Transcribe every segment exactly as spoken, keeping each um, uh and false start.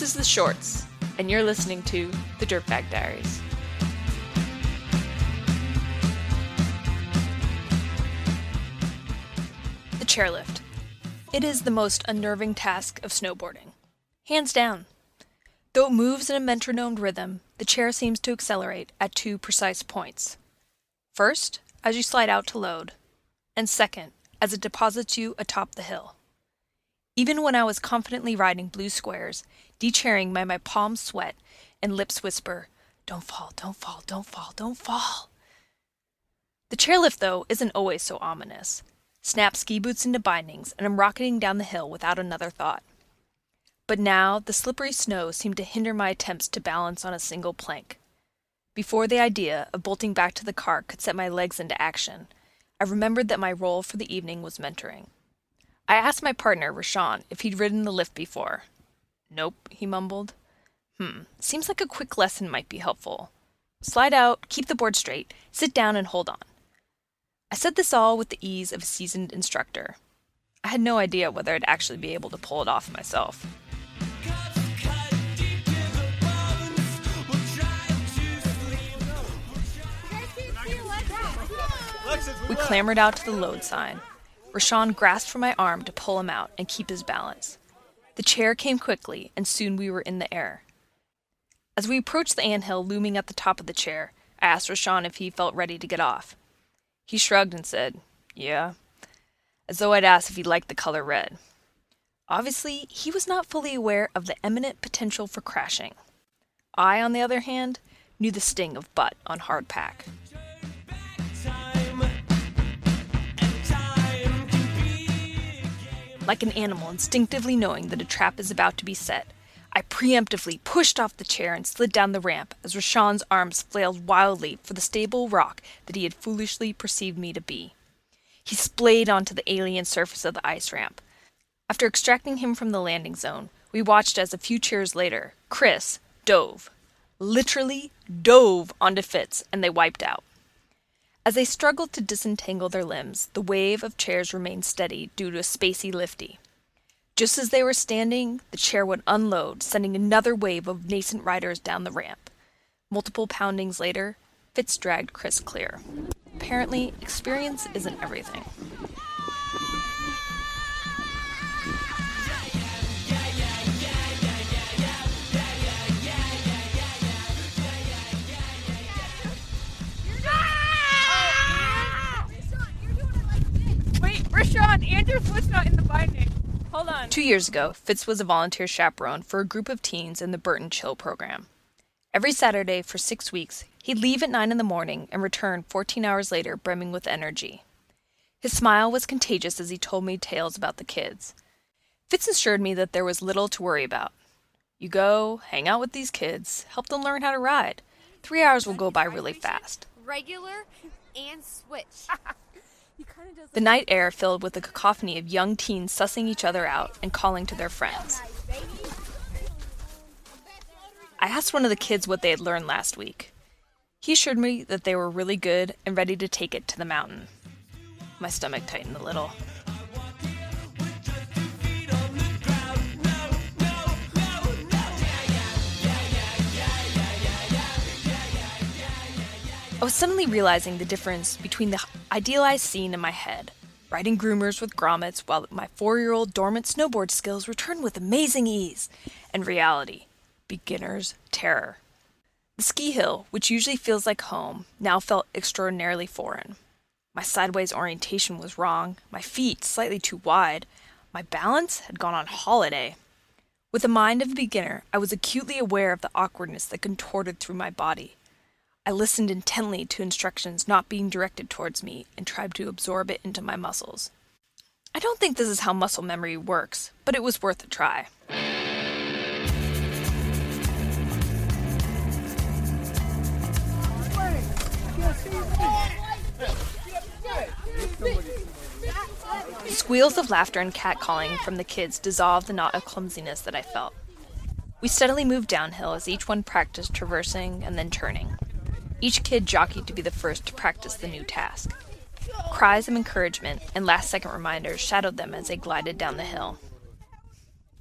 This is The Shorts, and you're listening to The Dirtbag Diaries. The chairlift. It is the most unnerving task of snowboarding. Hands down. Though it moves in a metronomed rhythm, the chair seems to accelerate at two precise points. First, as you slide out to load, and second, as it deposits you atop the hill. Even when I was confidently riding blue squares, de-chairing by my palms sweat and lips whisper, "Don't fall, don't fall, don't fall, don't fall." The chairlift, though, isn't always so ominous. Snap ski boots into bindings, and I'm rocketing down the hill without another thought. But now, the slippery snow seemed to hinder my attempts to balance on a single plank. Before the idea of bolting back to the car could set my legs into action, I remembered that my role for the evening was mentoring. I asked my partner, Rashawn, if he'd ridden the lift before. "Nope," he mumbled. Hmm, seems like a quick lesson might be helpful. Slide out, keep the board straight, sit down and hold on. I said this all with the ease of a seasoned instructor. I had no idea whether I'd actually be able to pull it off myself. We clambered out to the load sign. Rashawn grasped for my arm to pull him out and keep his balance. The chair came quickly, and soon we were in the air. As we approached the anthill looming at the top of the chair, I asked Rashawn if he felt ready to get off. He shrugged and said, "Yeah," as though I'd asked if he liked the color red. Obviously, he was not fully aware of the imminent potential for crashing. I, on the other hand, knew the sting of butt on hard pack. Like an animal instinctively knowing that a trap is about to be set, I preemptively pushed off the chair and slid down the ramp as Rashawn's arms flailed wildly for the stable rock that he had foolishly perceived me to be. He splayed onto the alien surface of the ice ramp. After extracting him from the landing zone, we watched as a few cheers later, Chris dove, literally dove onto Fitz, and they wiped out. As they struggled to disentangle their limbs, the wave of chairs remained steady due to a spacey lifty. Just as they were standing, the chair would unload, sending another wave of nascent riders down the ramp. Multiple poundings later, Fitz dragged Chris clear. Apparently, experience isn't everything. Andrew Foot's not in the binding. Hold on. Two years ago, Fitz was a volunteer chaperone for a group of teens in the Burton Chill program. Every Saturday for six weeks, he'd leave at nine in the morning and return fourteen hours later brimming with energy. His smile was contagious as he told me tales about the kids. Fitz assured me that there was little to worry about. You go, hang out with these kids, help them learn how to ride. Three hours will go by really fast. Regular and switch. The night air filled with a cacophony of young teens sussing each other out and calling to their friends. I asked one of the kids what they had learned last week. He assured me that they were really good and ready to take it to the mountain. My stomach tightened a little. I was suddenly realizing the difference between the idealized scene in my head, riding groomers with grommets while my four-year-old dormant snowboard skills returned with amazing ease, and reality, beginner's terror. The ski hill, which usually feels like home, now felt extraordinarily foreign. My sideways orientation was wrong, my feet slightly too wide, my balance had gone on holiday. With the mind of a beginner, I was acutely aware of the awkwardness that contorted through my body. I listened intently to instructions not being directed towards me and tried to absorb it into my muscles. I don't think this is how muscle memory works, but it was worth a try. Squeals of laughter and catcalling from the kids dissolved the knot of clumsiness that I felt. We steadily moved downhill as each one practiced traversing and then turning. Each kid jockeyed to be the first to practice the new task. Cries of encouragement and last-second reminders shadowed them as they glided down the hill.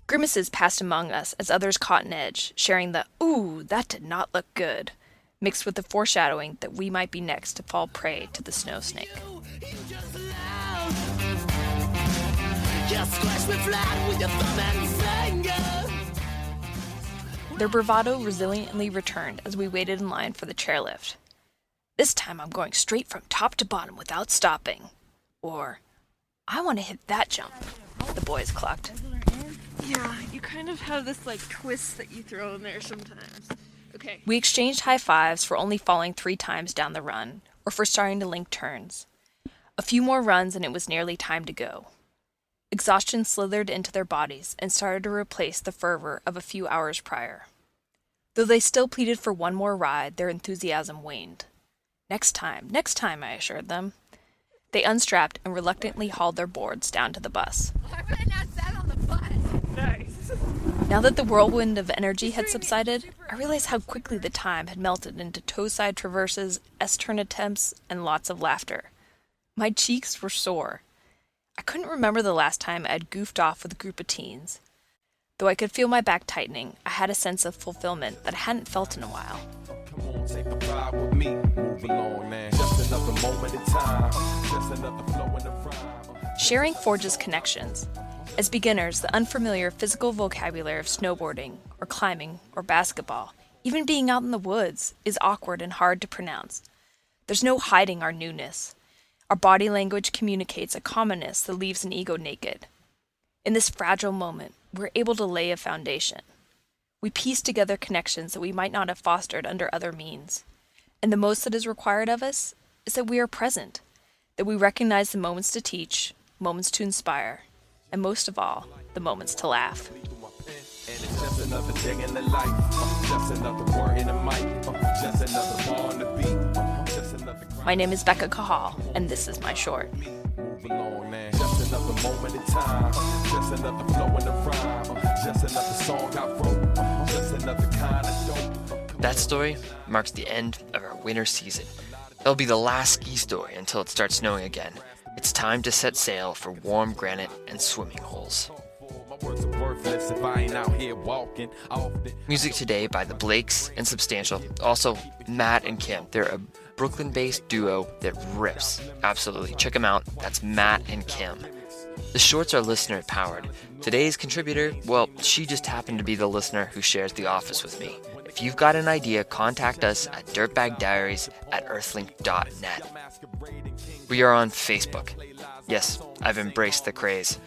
Grimaces passed among us as others caught an edge, sharing the "Ooh, that did not look good," mixed with the foreshadowing that we might be next to fall prey to the snow snake. You, you just laugh. Just squash me flat with your thumb and finger. Their bravado resiliently returned as we waited in line for the chairlift. "This time I'm going straight from top to bottom without stopping." Or, "I want to hit that jump," the boys clocked. Yeah, you kind of have this like twist that you throw in there sometimes. Okay. We exchanged high fives for only falling three times down the run, or for starting to link turns. A few more runs and it was nearly time to go. Exhaustion slithered into their bodies and started to replace the fervor of a few hours prior. Though they still pleaded for one more ride, their enthusiasm waned. Next time, next time, I assured them. They unstrapped and reluctantly hauled their boards down to the bus. Why would I not sat on the bus? Nice. Now that the whirlwind of energy had subsided, I realized how quickly the time had melted into toe-side traverses, S-turn attempts, and lots of laughter. My cheeks were sore. I couldn't remember the last time I had goofed off with a group of teens. Though I could feel my back tightening, I had a sense of fulfillment that I hadn't felt in a while. Come on, take a ride with me. Move along, man. Just another moment in time. Just another flow in the rhyme. Sharing forges connections. As beginners, the unfamiliar physical vocabulary of snowboarding, or climbing, or basketball, even being out in the woods, is awkward and hard to pronounce. There's no hiding our newness. Our body language communicates a commonness that leaves an ego naked. In this fragile moment, we're able to lay a foundation. We piece together connections that we might not have fostered under other means. And the most that is required of us is that we are present, that we recognize the moments to teach, moments to inspire, and most of all, the moments to laugh. My name is Becca Cahall, and this is my short. Another moment in time, just another flow in the rhyme, just another song I wrote, just another kind of dope. That story marks the end of our winter season. It'll be the last ski story until it starts snowing again. It's time to set sail for warm granite and swimming holes. Music today by The Blakes and Substantial, also Matt and Kim. They're a Brooklyn-based duo that rips. Absolutely, check them out. That's Matt and Kim. The shorts are listener-powered. Today's contributor, well, she just happened to be the listener who shares the office with me. If you've got an idea, contact us at dirtbag diaries at earthlink dot net. We are on Facebook. Yes, I've embraced the craze.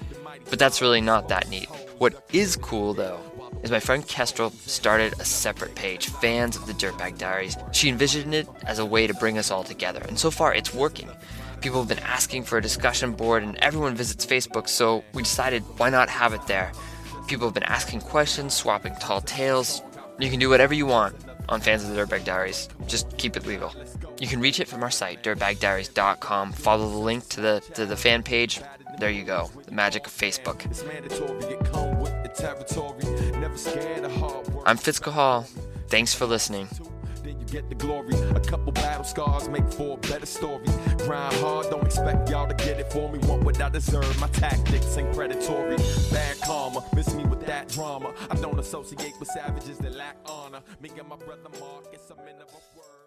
But that's really not that neat. What is cool, though, is my friend Kestrel started a separate page, Fans of the Dirtbag Diaries. She envisioned it as a way to bring us all together, and so far it's working. People have been asking for a discussion board, and everyone visits Facebook, so we decided why not have it there. People have been asking questions, swapping tall tales. You can do whatever you want on Fans of the Dirtbag Diaries. Just keep it legal. You can reach it from our site, dirtbag diaries dot com. Follow the link to the to the fan page. There you go. The magic of Facebook. I'm Fitzka Hall. Thanks for listening. Then you get the glory. A couple battle scars make for a better story. Grind hard, don't expect y'all to get it for me. Want what I deserve. My tactics ain't predatory. Bad karma, miss me with that drama. I don't associate with savages that lack honor. Me and my brother Marcus, I'm in the word.